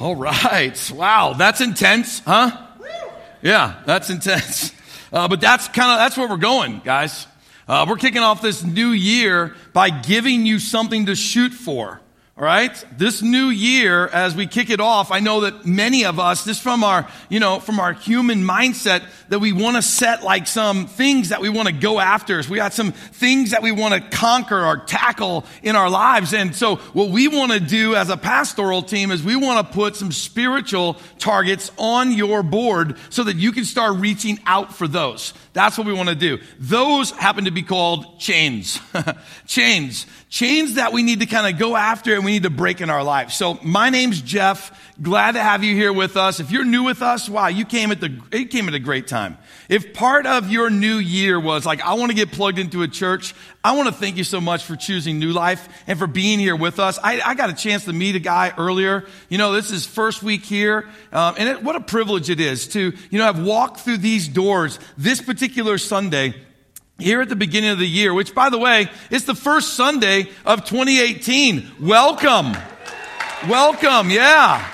All right. Wow, that's intense, huh? Yeah, that's intense. But that's where we're going, guys. We're kicking off this new year by giving you something to shoot for. All right. This new year, as we kick it off, I know that many of us, just from our human mindset, that we want to set like some things that we want to go after. So we got some things that we want to conquer or tackle in our lives. And so what we want to do as a pastoral team is we want to put some spiritual targets on your board so that you can start reaching out for those. That's what we want to do. Those happen to be called chains. Chains that we need to kind of go after and we need to break in our lives. So my name's Jeff. Glad to have you here with us. If you're new with us, wow, you came at a great time. If part of your new year was like, I want to get plugged into a church, I want to thank you so much for choosing New Life and for being here with us. I got a chance to meet a guy earlier. You know, this is first week here. What a privilege it is to, have walked through these doors this particular Sunday here at the beginning of the year, which, by the way, it's the first Sunday of 2018. Welcome. Welcome. Yeah.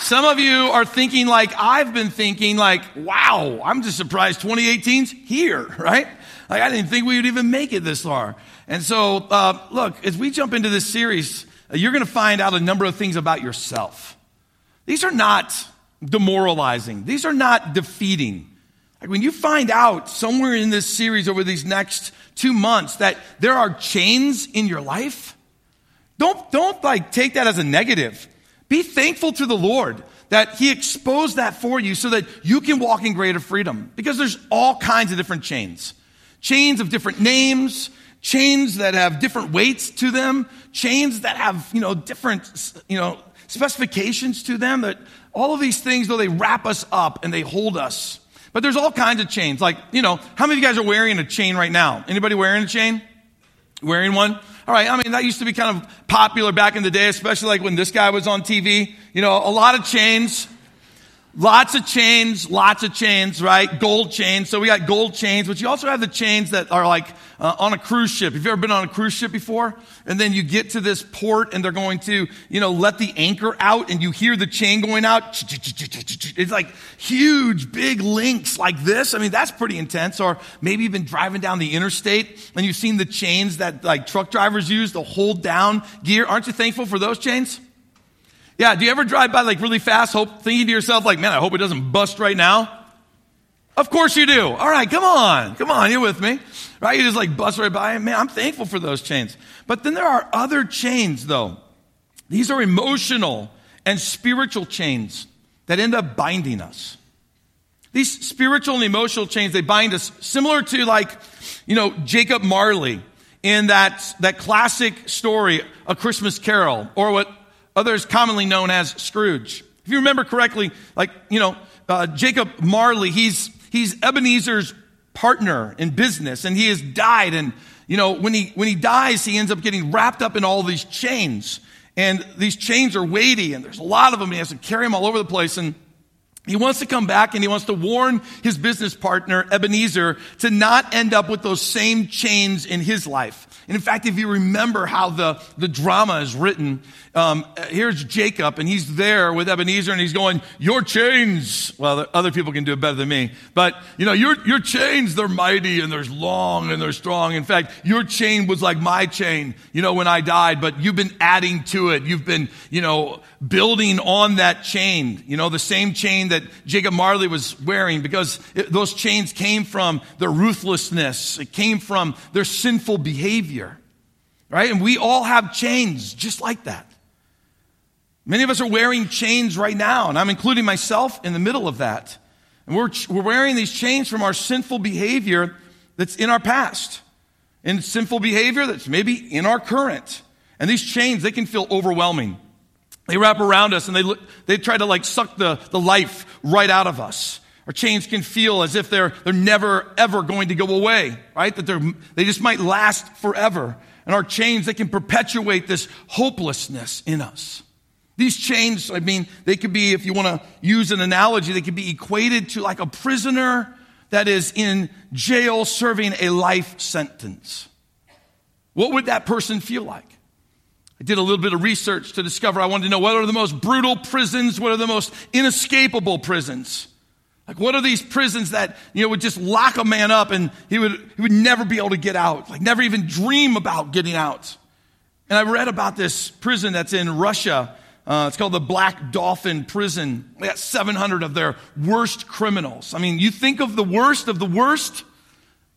Some of you are thinking like I've been thinking like, wow, I'm just surprised 2018's here, right? Like I didn't think we would even make it this far. And so, look, as we jump into this series, you're going to find out a number of things about yourself. These are not demoralizing. These are not defeating. Like when you find out somewhere in this series over these next 2 months that there are chains in your life, don't like take that as a negative. Be thankful to the Lord that he exposed that for you so that you can walk in greater freedom, because there's all kinds of different chains. Chains of different names, chains that have different weights to them, chains that have, different, specifications to them. That all of these things, though, they wrap us up and they hold us. But there's all kinds of chains. Like, how many of you guys are wearing a chain right now? Anybody wearing a chain? Wearing one? All right, that used to be kind of popular back in the day, especially like when this guy was on TV. A lot of chains, lots of chains, right? Gold chains. So we got gold chains, but you also have the chains that are like on a cruise ship. Have you ever been on a cruise ship before? And then you get to this port and they're going to, let the anchor out and you hear the chain going out. It's like huge, big links like this. That's pretty intense. Or maybe you've been driving down the interstate and you've seen the chains that like truck drivers use to hold down gear. Aren't you thankful for those chains? Yeah, do you ever drive by like really fast, thinking to yourself like, man, I hope it doesn't bust right now? Of course you do. All right, come on, you're with me, right? You just like bust right by, and man, I'm thankful for those chains. But then there are other chains, though. These are emotional and spiritual chains that end up binding us. These spiritual and emotional chains, they bind us, similar to like, Jacob Marley in that classic story, A Christmas Carol, or what others commonly known as Scrooge. If you remember correctly, Jacob Marley, he's Ebenezer's partner in business, and he has died. And when he dies, he ends up getting wrapped up in all these chains, and these chains are weighty, and there's a lot of them. And he has to carry them all over the place, and he wants to come back, and he wants to warn his business partner Ebenezer to not end up with those same chains in his life. And in fact, if you remember how the drama is written, here's Jacob, and he's there with Ebenezer, and he's going, your chains, well, other people can do it better than me, but, your chains, they're mighty, and they're long, and they're strong. In fact, your chain was like my chain, when I died, but you've been adding to it. You've been, building on that chain, the same chain that Jacob Marley was wearing, because those chains came from their ruthlessness. It came from their sinful behavior. Right? And we all have chains just like that. Many of us are wearing chains right now, and I'm including myself in the middle of that. And we're wearing these chains from our sinful behavior that's in our past, and sinful behavior that's maybe in our current. And these chains, they can feel overwhelming. They wrap around us, and they try to like suck the life right out of us. Our chains can feel as if they're never, ever going to go away, right? That they just might last forever. And our chains, they can perpetuate this hopelessness in us. These chains, they could be, if you want to use an analogy, they could be equated to like a prisoner that is in jail serving a life sentence. What would that person feel like? I did a little bit of research to discover. I wanted to know what are the most brutal prisons, what are the most inescapable prisons. Like, what are these prisons that, you know, would just lock a man up and he would never be able to get out, like never even dream about getting out. And I read about this prison that's in Russia. It's called the Black Dolphin Prison. They got 700 of their worst criminals. I mean, you think of the worst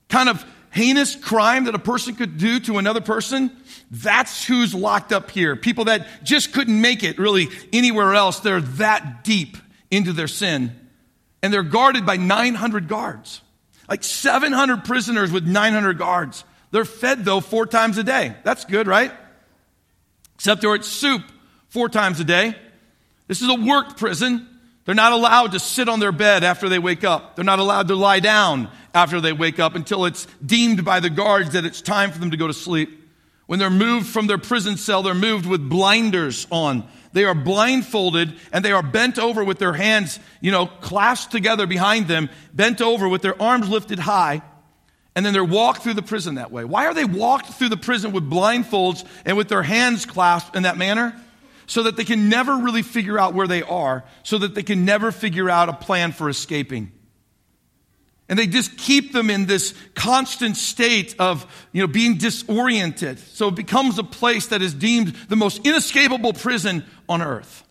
kind of heinous crime that a person could do to another person, that's who's locked up here. People that just couldn't make it really anywhere else. They're that deep into their sin. And they're guarded by 900 guards. Like 700 prisoners with 900 guards. They're fed, though, 4 times a day. That's good, right? Except they're at soup 4 times a day. This is a work prison. They're not allowed to sit on their bed after they wake up. They're not allowed to lie down after they wake up until it's deemed by the guards that it's time for them to go to sleep. When they're moved from their prison cell, they're moved with blinders on. They are blindfolded and they are bent over with their hands, you know, clasped together behind them, bent over with their arms lifted high. And then they're walked through the prison that way. Why are they walked through the prison with blindfolds and with their hands clasped in that manner? So that they can never really figure out where they are, so that they can never figure out a plan for escaping. And they just keep them in this constant state of, you know, being disoriented. So it becomes a place that is deemed the most inescapable prison on earth.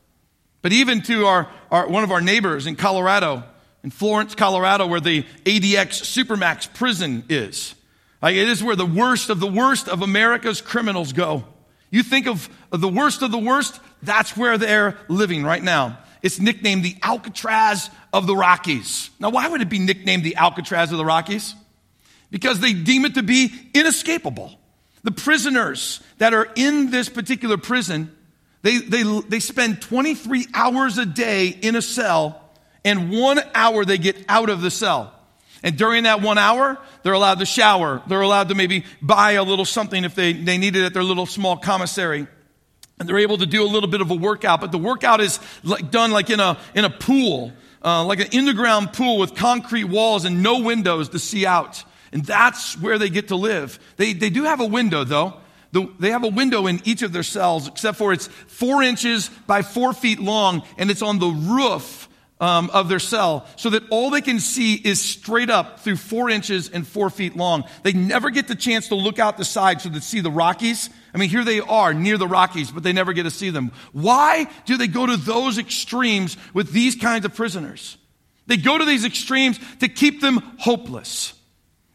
But even to our one of our neighbors in Colorado, in Florence, Colorado, where the ADX Supermax prison is. Like, it is where the worst of America's criminals go. You think of the worst of the worst, that's where they're living right now. It's nicknamed the Alcatraz of the Rockies. Now, why would it be nicknamed the Alcatraz of the Rockies? Because they deem it to be inescapable. The prisoners that are in this particular prison, they spend 23 hours a day in a cell, and 1 hour they get out of the cell. And during that 1 hour, they're allowed to shower. They're allowed to maybe buy a little something if they need it at their little small commissary. And they're able to do a little bit of a workout. But the workout is like done like in a pool, like an underground pool with concrete walls and no windows to see out. And that's where they get to live. They do have a window, though. They have a window in each of their cells, except for it's 4 inches by 4 feet long, and it's on the roof of their cell, so that all they can see is straight up through 4 inches and 4 feet long. They never get the chance to look out the side so they see the Rockies. I mean, here they are near the Rockies, but they never get to see them. Why do they go to those extremes with these kinds of prisoners? They go to these extremes to keep them hopeless.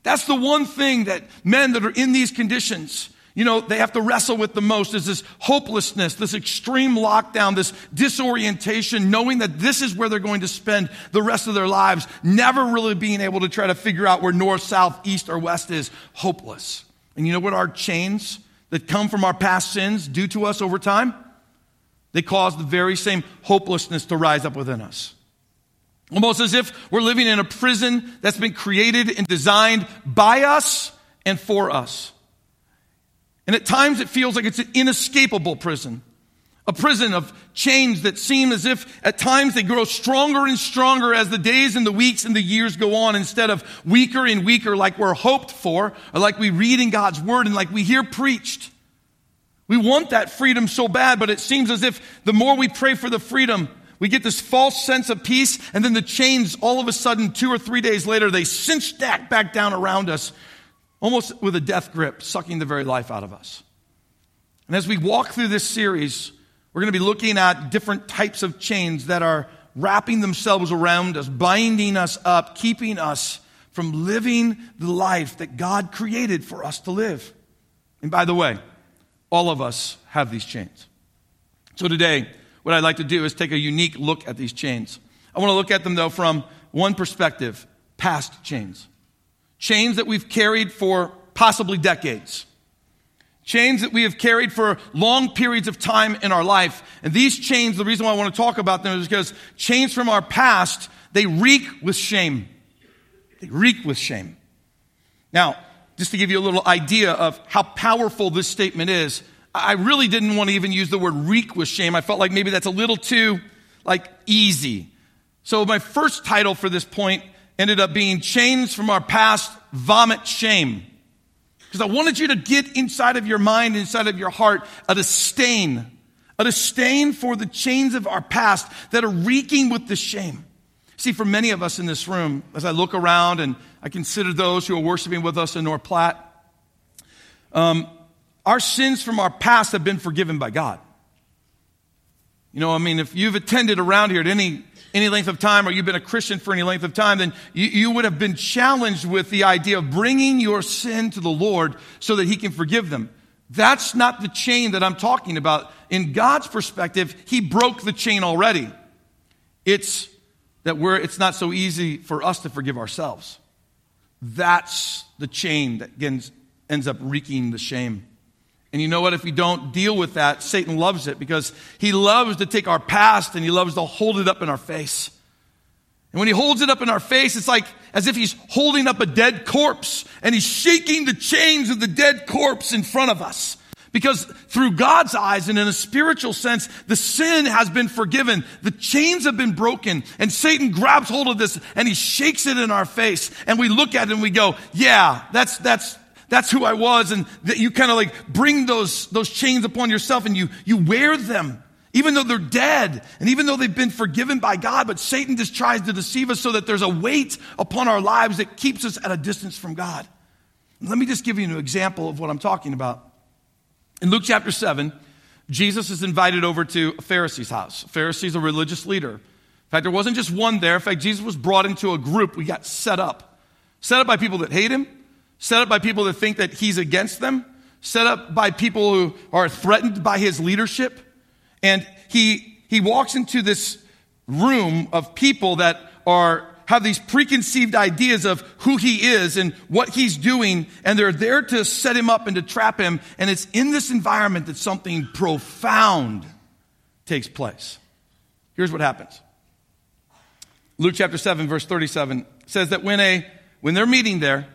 That's the one thing that men that are in these conditions, you know, they have to wrestle with the most is this hopelessness, this extreme lockdown, this disorientation, knowing that this is where they're going to spend the rest of their lives, never really being able to try to figure out where north, south, east, or west is. Hopeless. And you know what our chains that come from our past sins do to us over time? They cause the very same hopelessness to rise up within us. Almost as if we're living in a prison that's been created and designed by us and for us. And at times it feels like it's an inescapable prison, a prison of chains that seem as if at times they grow stronger and stronger as the days and the weeks and the years go on, instead of weaker and weaker like we're hoped for, or like we read in God's word and like we hear preached. We want that freedom so bad, but it seems as if the more we pray for the freedom, we get this false sense of peace, and then the chains all of a sudden 2 or 3 days later, they cinch back down around us, almost with a death grip, sucking the very life out of us. And as we walk through this series, we're going to be looking at different types of chains that are wrapping themselves around us, binding us up, keeping us from living the life that God created for us to live. And by the way, all of us have these chains. So today, what I'd like to do is take a unique look at these chains. I want to look at them, though, from one perspective: past chains. Chains that we've carried for possibly decades. Chains that we have carried for long periods of time in our life. And these chains, the reason why I want to talk about them is because chains from our past, they reek with shame. They reek with shame. Now, just to give you a little idea of how powerful this statement is, I really didn't want to even use the word reek with shame. I felt like maybe that's a little too, like, easy. So my first title for this point ended up being Chains from Our Past Vomit Shame. Because I wanted you to get inside of your mind, inside of your heart, a disdain for the chains of our past that are reeking with the shame. See, for many of us in this room, as I look around and I consider those who are worshiping with us in North Platte, our sins from our past have been forgiven by God. You know, I mean, if you've attended around here at any length of time, or you've been a Christian for any length of time, then you would have been challenged with the idea of bringing your sin to the Lord so that he can forgive them. That's not the chain that I'm talking about. In God's perspective, he broke the chain already. It's that it's not so easy for us to forgive ourselves. That's the chain that ends up wreaking the shame. And you know what? If we don't deal with that, Satan loves it, because he loves to take our past and he loves to hold it up in our face. And when he holds it up in our face, it's like as if he's holding up a dead corpse, and he's shaking the chains of the dead corpse in front of us. Because through God's eyes and in a spiritual sense, the sin has been forgiven. The chains have been broken. And Satan grabs hold of this and he shakes it in our face. And we look at it and we go, yeah, that's who I was. And that you kind of like bring those chains upon yourself, and you wear them, even though they're dead and even though they've been forgiven by God. But Satan just tries to deceive us so that there's a weight upon our lives that keeps us at a distance from God. Let me just give you an example of what I'm talking about. In Luke chapter 7, Jesus is invited over to a Pharisee's house. A Pharisee's a religious leader. In fact, there wasn't just one there. In fact, Jesus was brought into a group. We got set up. Set up by people that hate him. Set up by people that think that he's against them, set up by people who are threatened by his leadership. And he walks into this room of people that have these preconceived ideas of who he is and what he's doing, and they're there to set him up and to trap him. And it's in this environment that something profound takes place. Here's what happens. Luke chapter 7, verse 37 says that when they're meeting there,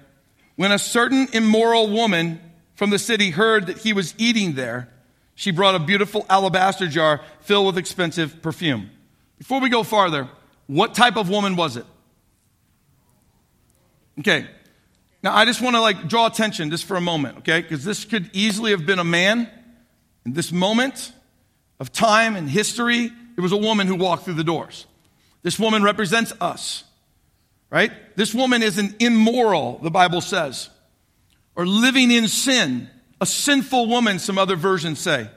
when a certain immoral woman from the city heard that he was eating there, she brought a beautiful alabaster jar filled with expensive perfume. Before we go farther, what type of woman was it? Okay. Now, I just want to draw attention just for a moment, okay? Because this could easily have been a man. In this moment of time and history, it was a woman who walked through the doors. This woman represents us. Right? This woman is an immoral, the Bible says, or living in sin, a sinful woman, some other versions say.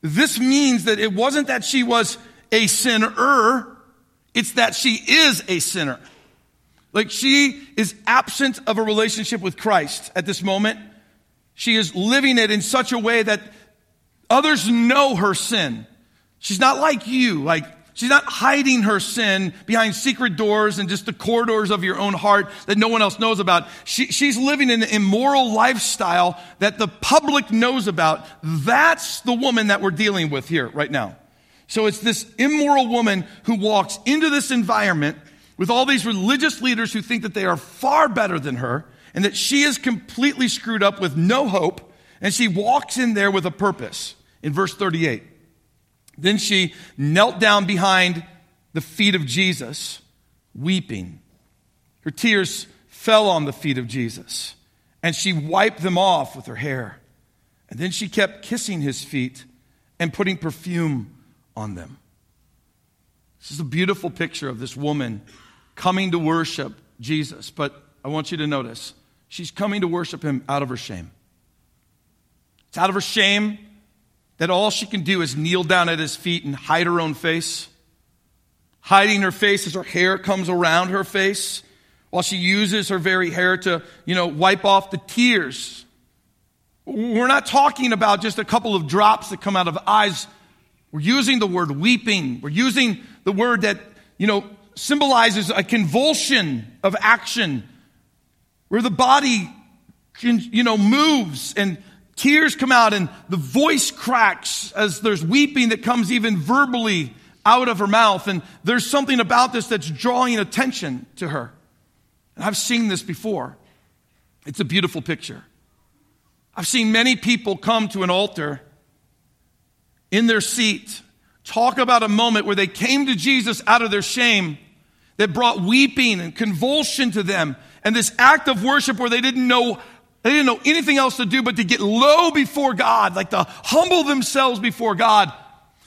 This means that it wasn't that she was a sinner, it's that she is a sinner. Like, she is absent of a relationship with Christ at this moment. She is living it in such a way that others know her sin. She's not like you, she's not hiding her sin behind secret doors and just the corridors of your own heart that no one else knows about. She's living an immoral lifestyle that the public knows about. That's the woman that we're dealing with here right now. So it's this immoral woman who walks into this environment with all these religious leaders who think that they are far better than her and that she is completely screwed up with no hope. And she walks in there with a purpose. In verse 38. Then she knelt down behind the feet of Jesus, weeping. Her tears fell on the feet of Jesus, and she wiped them off with her hair. And then she kept kissing his feet and putting perfume on them. This is a beautiful picture of this woman coming to worship Jesus. But I want you to notice, she's coming to worship him out of her shame. It's out of her shame that all she can do is kneel down at his feet and hide her own face. Hiding her face as her hair comes around her face, while she uses her very hair to, wipe off the tears. We're not talking about just a couple of drops that come out of eyes. We're using the word weeping. We're using the word that, symbolizes a convulsion of action, where the body, moves and tears come out and the voice cracks as there's weeping that comes even verbally out of her mouth. And there's something about this that's drawing attention to her. And I've seen this before. It's a beautiful picture. I've seen many people come to an altar in their seat, talk about a moment where they came to Jesus out of their shame that brought weeping and convulsion to them. And this act of worship where they didn't know They didn't know anything else to do but to get low before God, like to humble themselves before God,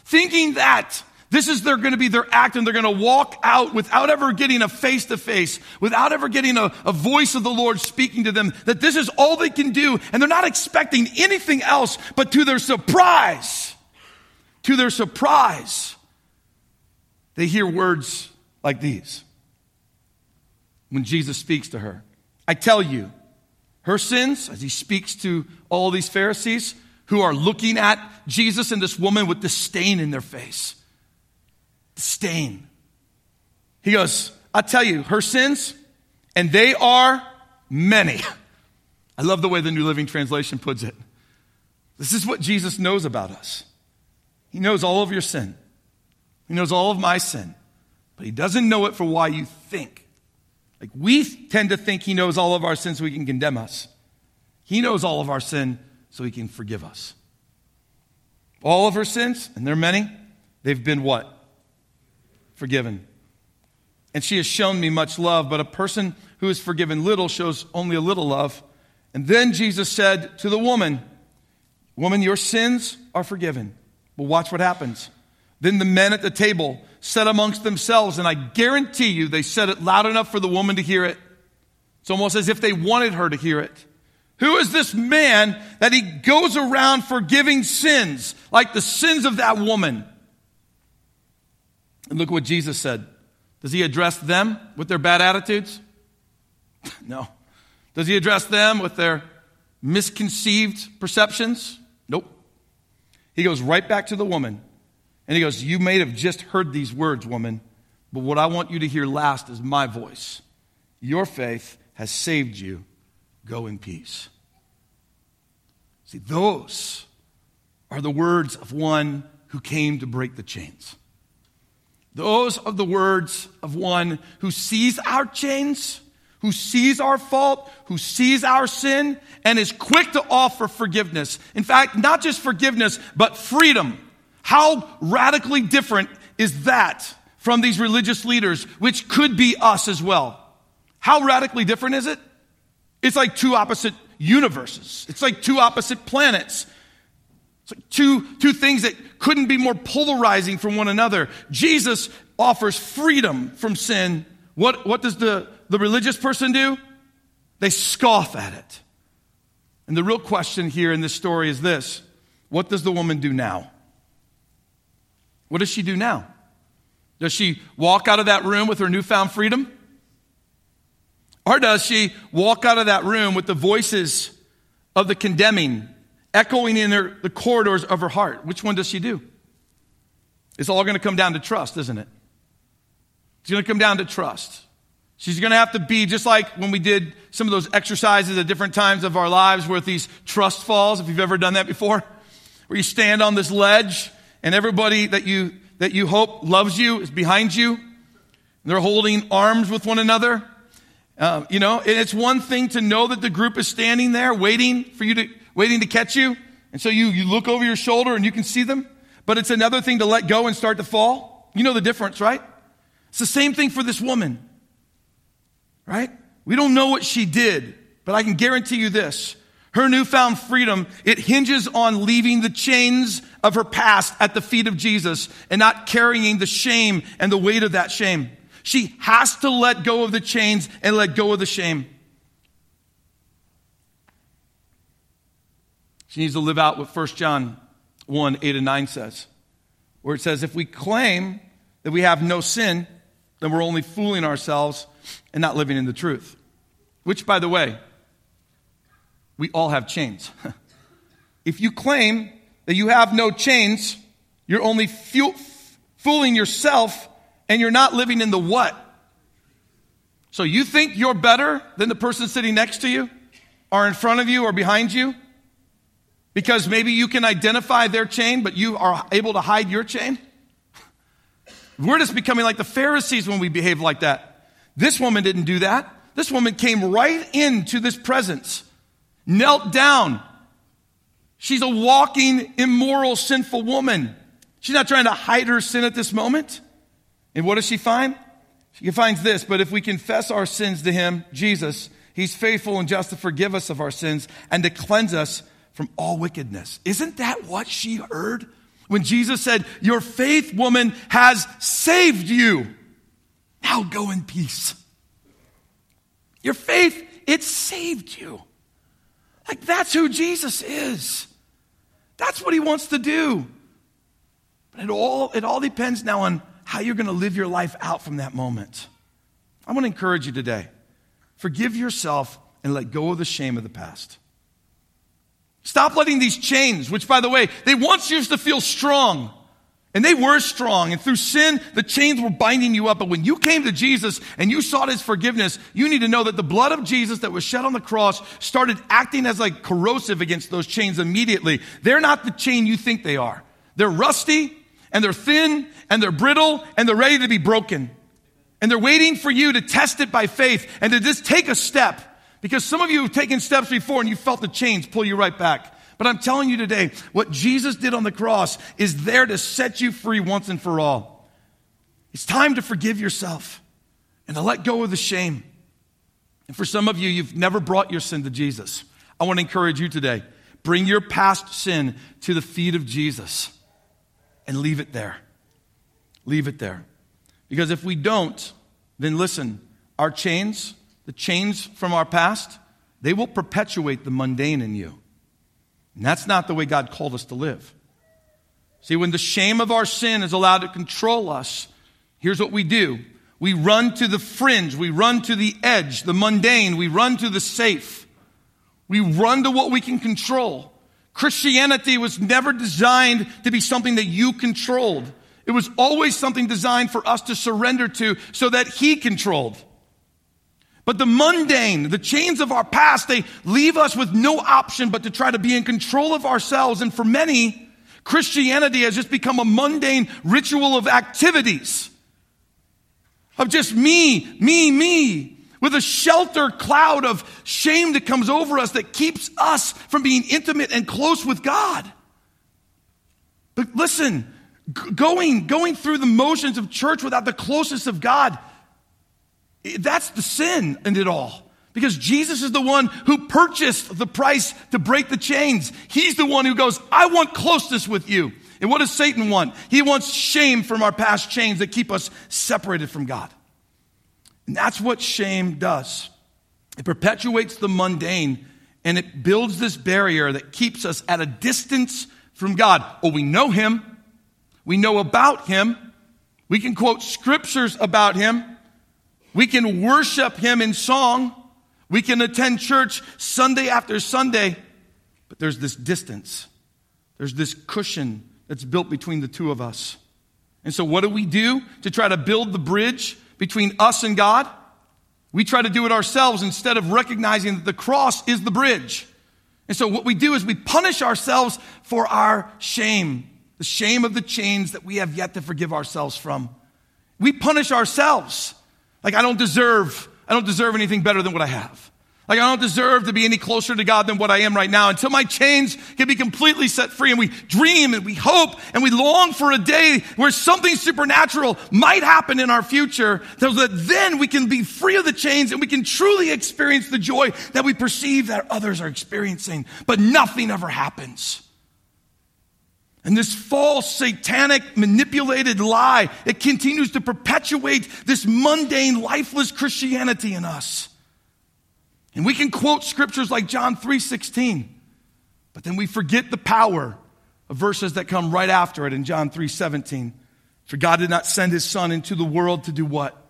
thinking that this is going to be their act and they're going to walk out without ever getting a face-to-face, without ever getting a voice of the Lord speaking to them, that this is all they can do, and they're not expecting anything else, but to their surprise, they hear words like these. When Jesus speaks to her, I tell you, her sins, as he speaks to all these Pharisees who are looking at Jesus and this woman with disdain in their face. Disdain. He goes, I tell you, her sins, and they are many. I love the way the New Living Translation puts it. This is what Jesus knows about us. He knows all of your sin. He knows all of my sin. But he doesn't know it for why you think. Like, we tend to think he knows all of our sin so he can condemn us. He knows all of our sin so he can forgive us. All of her sins, and they're many, they've been what? Forgiven. And she has shown me much love, but a person who is forgiven little shows only a little love. And then Jesus said to the woman, woman, your sins are forgiven. Well, watch what happens. Then the men at the table said amongst themselves, and I guarantee you they said it loud enough for the woman to hear it. It's almost as if they wanted her to hear it. Who is this man that he goes around forgiving sins, like the sins of that woman? And look what Jesus said. Does he address them with their bad attitudes? No. Does he address them with their misconceived perceptions? Nope. He goes right back to the woman. And he goes, you may have just heard these words, woman, but what I want you to hear last is my voice. Your faith has saved you. Go in peace. See, those are the words of one who came to break the chains. Those are the words of one who sees our chains, who sees our fault, who sees our sin, and is quick to offer forgiveness. In fact, not just forgiveness, but freedom. How radically different is that from these religious leaders, which could be us as well? How radically different is it? It's like two opposite universes. It's like two opposite planets. It's like two things that couldn't be more polarizing from one another. Jesus offers freedom from sin. What does the religious person do? They scoff at it. And the real question here in this story is this. What does the woman do now? What does she do now? Does she walk out of that room with her newfound freedom? Or does she walk out of that room with the voices of the condemning echoing in the corridors of her heart? Which one does she do? It's all going to come down to trust, isn't it? It's going to come down to trust. She's going to have to be just like when we did some of those exercises at different times of our lives with these trust falls, if you've ever done that before, where you stand on this ledge and everybody that you hope loves you is behind you. They're holding arms with one another. And it's one thing to know that the group is standing there waiting to catch you. And so you look over your shoulder and you can see them. But it's another thing to let go and start to fall. You know the difference, right? It's the same thing for this woman, right? We don't know what she did, but I can guarantee you this. Her newfound freedom, it hinges on leaving the chains of her past at the feet of Jesus and not carrying the shame and the weight of that shame. She has to let go of the chains and let go of the shame. She needs to live out what 1 John 1, 8 and 9 says, where it says, if we claim that we have no sin, then we're only fooling ourselves and not living in the truth. Which, by the way, we all have chains. If you claim that you have no chains, you're only fooling yourself and you're not living in the what? So you think you're better than the person sitting next to you or in front of you or behind you? Because maybe you can identify their chain, but you are able to hide your chain? We're just becoming like the Pharisees when we behave like that. This woman didn't do that. This woman came right into this presence. Knelt down. She's a walking, immoral, sinful woman. She's not trying to hide her sin at this moment. And what does she find? She finds this, but if we confess our sins to him, Jesus He's faithful and just to forgive us of our sins and to cleanse us from all wickedness. Isn't that what she heard when Jesus said, your faith, woman, has saved you. Now go in peace. Your faith, it saved you. Like, that's who Jesus is. That's what he wants to do. But it all depends now on how you're going to live your life out from that moment. I want to encourage you today. Forgive yourself and let go of the shame of the past. Stop letting these chains, which, by the way, they once used to feel strong. And they were strong. And through sin, the chains were binding you up. But when you came to Jesus and you sought his forgiveness, you need to know that the blood of Jesus that was shed on the cross started acting as like corrosive against those chains immediately. They're not the chain you think they are. They're rusty, and they're thin, and they're brittle, and they're ready to be broken. And they're waiting for you to test it by faith and to just take a step. Because some of you have taken steps before and you felt the chains pull you right back. But I'm telling you today, what Jesus did on the cross is there to set you free once and for all. It's time to forgive yourself and to let go of the shame. And for some of you, you've never brought your sin to Jesus. I want to encourage you today. Bring your past sin to the feet of Jesus and leave it there. Leave it there. Because if we don't, then listen, our chains, the chains from our past, they will perpetuate the mundane in you. And that's not the way God called us to live. See, when the shame of our sin is allowed to control us, here's what we do. We run to the fringe. We run to the edge, the mundane. We run to the safe. We run to what we can control. Christianity was never designed to be something that you controlled. It was always something designed for us to surrender to so that he controlled. But the mundane, the chains of our past, they leave us with no option but to try to be in control of ourselves. And for many, Christianity has just become a mundane ritual of activities. Of just me, with a shelter cloud of shame that comes over us that keeps us from being intimate and close with God. But listen, going through the motions of church without the closeness of God, that's the sin in it all. Because Jesus is the one who purchased the price to break the chains. He's the one who goes, I want closeness with you. And what does Satan want? He wants shame from our past chains that keep us separated from God. And that's what shame does. It perpetuates the mundane, and it builds this barrier that keeps us at a distance from God. Oh, we know him. We know about him. We can quote scriptures about him. We can worship him in song. We can attend church Sunday after Sunday. But there's this distance. There's this cushion that's built between the two of us. And so what do we do to try to build the bridge between us and God? We try to do it ourselves instead of recognizing that the cross is the bridge. And so what we do is we punish ourselves for our shame. The shame of the chains that we have yet to forgive ourselves from. We punish ourselves. Like, I don't deserve anything better than what I have. Like, I don't deserve to be any closer to God than what I am right now until my chains can be completely set free. And we dream and we hope and we long for a day where something supernatural might happen in our future so that then we can be free of the chains and we can truly experience the joy that we perceive that others are experiencing. But nothing ever happens. And this false, satanic, manipulated lie, it continues to perpetuate this mundane, lifeless Christianity in us. And we can quote scriptures like John 3:16, but then we forget the power of verses that come right after it in John 3:17. For God did not send his son into the world to do what?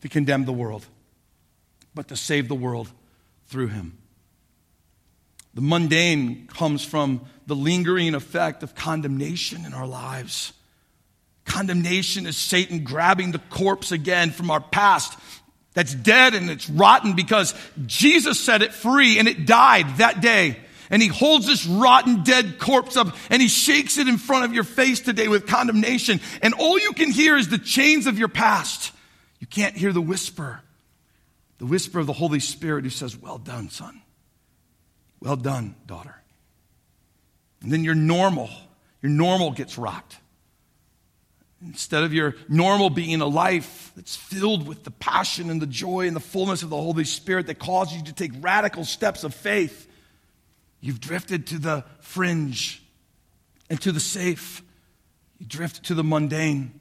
To condemn the world, but to save the world through him. The mundane comes from the lingering effect of condemnation in our lives. Condemnation is Satan grabbing the corpse again from our past that's dead and it's rotten because Jesus set it free and it died that day. And he holds this rotten, dead corpse up and he shakes it in front of your face today with condemnation. And all you can hear is the chains of your past. You can't hear the whisper of the Holy Spirit who says, well done, son. Well done, daughter. And then your normal gets rocked. Instead of your normal being, a life that's filled with the passion and the joy and the fullness of the Holy Spirit that causes you to take radical steps of faith, you've drifted to the fringe and to the safe. You drift to the mundane.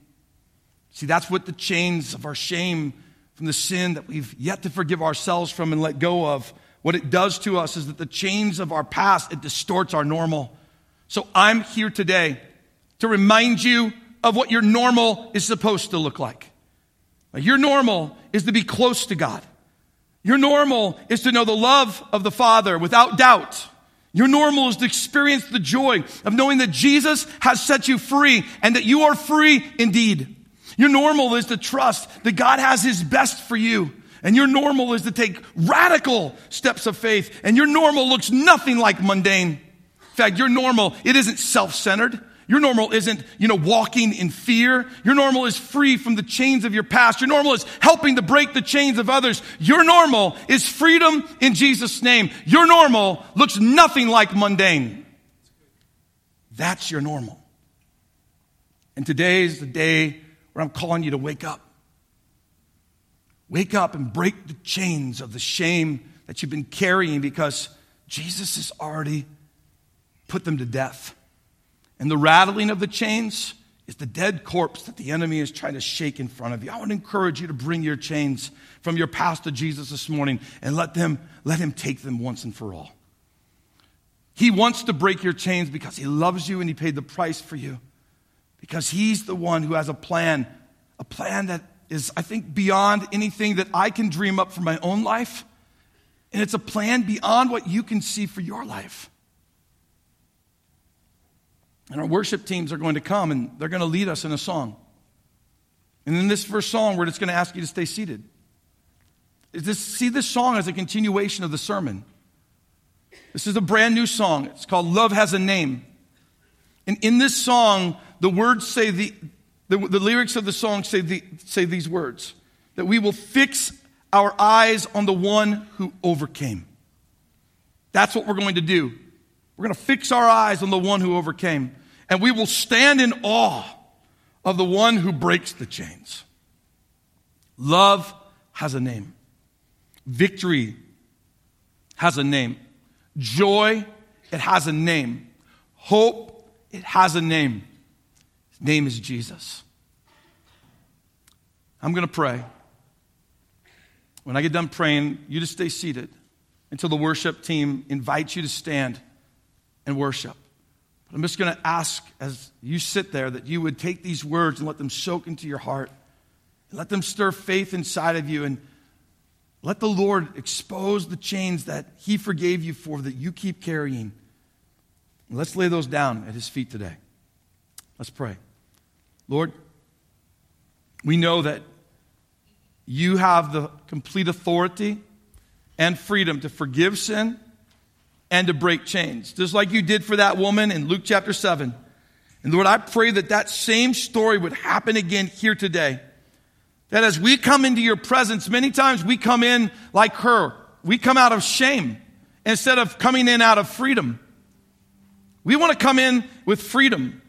See, that's what the chains of our shame from the sin that we've yet to forgive ourselves from and let go of, what it does to us is that the chains of our past, it distorts our normal. So I'm here today to remind you of what your normal is supposed to look like. Your normal is to be close to God. Your normal is to know the love of the Father without doubt. Your normal is to experience the joy of knowing that Jesus has set you free and that you are free indeed. Your normal is to trust that God has His best for you. And your normal is to take radical steps of faith. And your normal looks nothing like mundane. In fact, your normal, it isn't self-centered. Your normal isn't, walking in fear. Your normal is free from the chains of your past. Your normal is helping to break the chains of others. Your normal is freedom in Jesus' name. Your normal looks nothing like mundane. That's your normal. And today is the day where I'm calling you to wake up. Wake up and break the chains of the shame that you've been carrying, because Jesus has already put them to death. And the rattling of the chains is the dead corpse that the enemy is trying to shake in front of you. I would encourage you to bring your chains from your past to Jesus this morning and let him take them once and for all. He wants to break your chains because He loves you and He paid the price for you. Because He's the one who has a plan that is, I think, beyond anything that I can dream up for my own life. And it's a plan beyond what you can see for your life. And our worship teams are going to come, and they're going to lead us in a song. And in this first song, we're just going to ask you to stay seated. See this song as a continuation of the sermon. This is a brand new song. It's called Love Has a Name. And in this song, the words say the lyrics of the song say these words, that we will fix our eyes on the one who overcame. That's what we're going to do. We're going to fix our eyes on the one who overcame. And we will stand in awe of the one who breaks the chains. Love has a name. Victory has a name. Joy, it has a name. Hope, it has a name. His name is Jesus. I'm going to pray. When I get done praying, you just stay seated until the worship team invites you to stand and worship. But I'm just going to ask, as you sit there, that you would take these words and let them soak into your heart. And let them stir faith inside of you. And let the Lord expose the chains that He forgave you for, that you keep carrying. And let's lay those down at His feet today. Let's pray. Lord, we know that You have the complete authority and freedom to forgive sin and to break chains, just like You did for that woman in Luke chapter 7. And Lord, I pray that same story would happen again here today. That as we come into Your presence, many times we come in like her. We come out of shame instead of coming in out of freedom. We want to come in with freedom.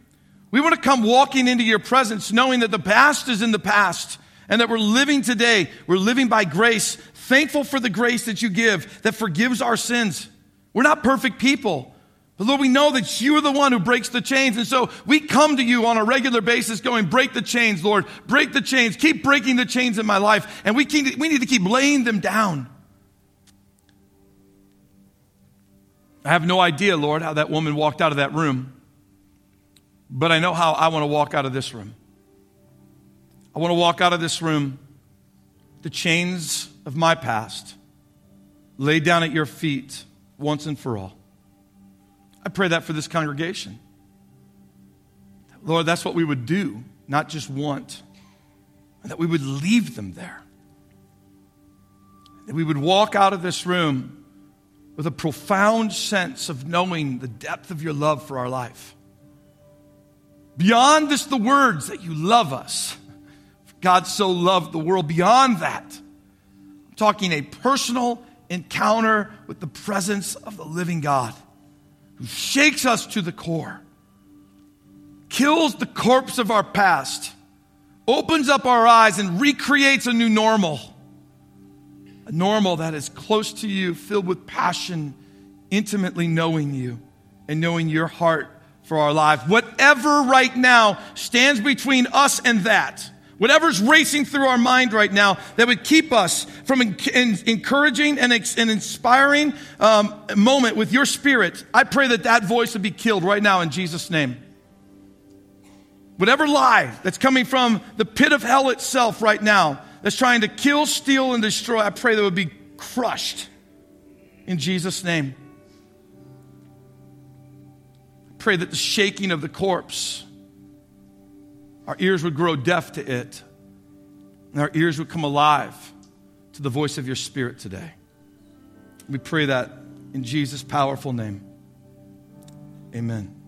We want to come walking into Your presence knowing that the past is in the past and that we're living today. We're living by grace, thankful for the grace that You give that forgives our sins. We're not perfect people, but Lord, we know that You are the one who breaks the chains. And so we come to You on a regular basis going, break the chains, Lord, break the chains, keep breaking the chains in my life. And we need to keep laying them down. I have no idea, Lord, how that woman walked out of that room, but I know how I want to walk out of this room. I want to walk out of this room, the chains of my past, laid down at Your feet, once and for all. I pray that for this congregation. Lord, that's what we would do, not just want, and that we would leave them there. That we would walk out of this room with a profound sense of knowing the depth of Your love for our life. Beyond just the words that You love us, God so loved the world, beyond that, I'm talking a personal encounter with the presence of the living God who shakes us to the core, kills the corpse of our past, opens up our eyes and recreates a new normal. A normal that is close to you, filled with passion, intimately knowing you and knowing your heart for our lives. Whatever right now stands between us and that, whatever's racing through our mind right now that would keep us from encouraging and an inspiring moment with your spirit, I pray that that voice would be killed right now in Jesus' name. Whatever lie that's coming from the pit of hell itself right now that's trying to kill, steal, and destroy, I pray that would be crushed in Jesus' name. I pray that the shaking of the corpse, our ears would grow deaf to it, and our ears would come alive to the voice of your spirit today. We pray that in Jesus' powerful name. Amen.